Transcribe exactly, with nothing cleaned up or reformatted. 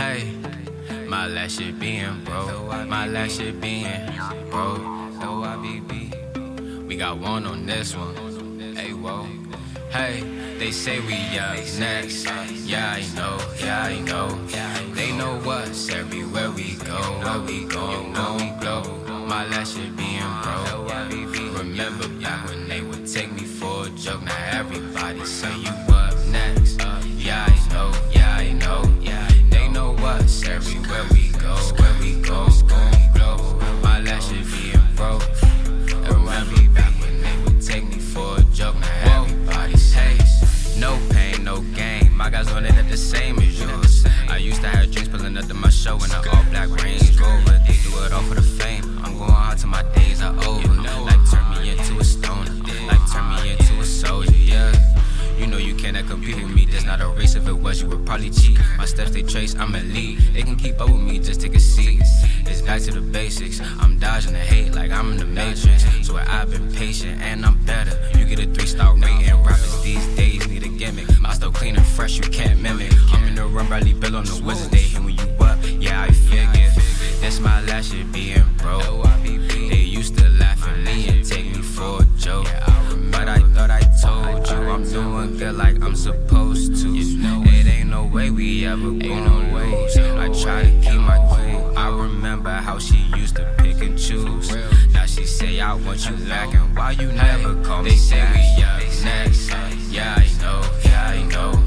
Hey, my last shit being broke, my last shit being broke. So I be beat. We got one on this one. Hey, whoa. Hey, they say we up next. Yeah, I know, yeah, I know. They know us everywhere we go, where we go, where we go. My last shit being broke. Remember back when they would take me for a joke. Now everybody say you up next. Yeah, I know, yeah, I know. Everywhere we go, where we go, gon' blow. My last shit being broke. Around me back when they would take me for a joke. Now everybody says, no pain, no gain. My guys don't end up the same as yours. I used to have drinks pulling up to my show in an all black Range Rover. They do it all for the fame. I'm going hard till my days are over. Like turn me into a stoner, like turn me into a soldier, yeah. You know you cannot compete with me. That's not a race. If it was, you would probably cheat. My steps they trace, I'm elite. They can keep up with me, just take a seat. It's back to the basics. I'm dodging the hate like I'm in the Matrix. So I've been patient and I'm better. You get a three-star rating. Rappers these days need a gimmick. My still clean and fresh, you can't mimic. I'm in the run, Bradley Bill on the Wizards. They hit when you up, yeah, I figure. That's my last shit being broke. They used to laugh at me and take me for a joke. But I thought I told you I'm doing good like I'm supposed to. It ain't no way we ever gonna lose. I try to keep my cool. I remember how she used to pick and choose. Now she say I want you back and why you never call me. They say we up next. Yeah, I know, yeah, I know.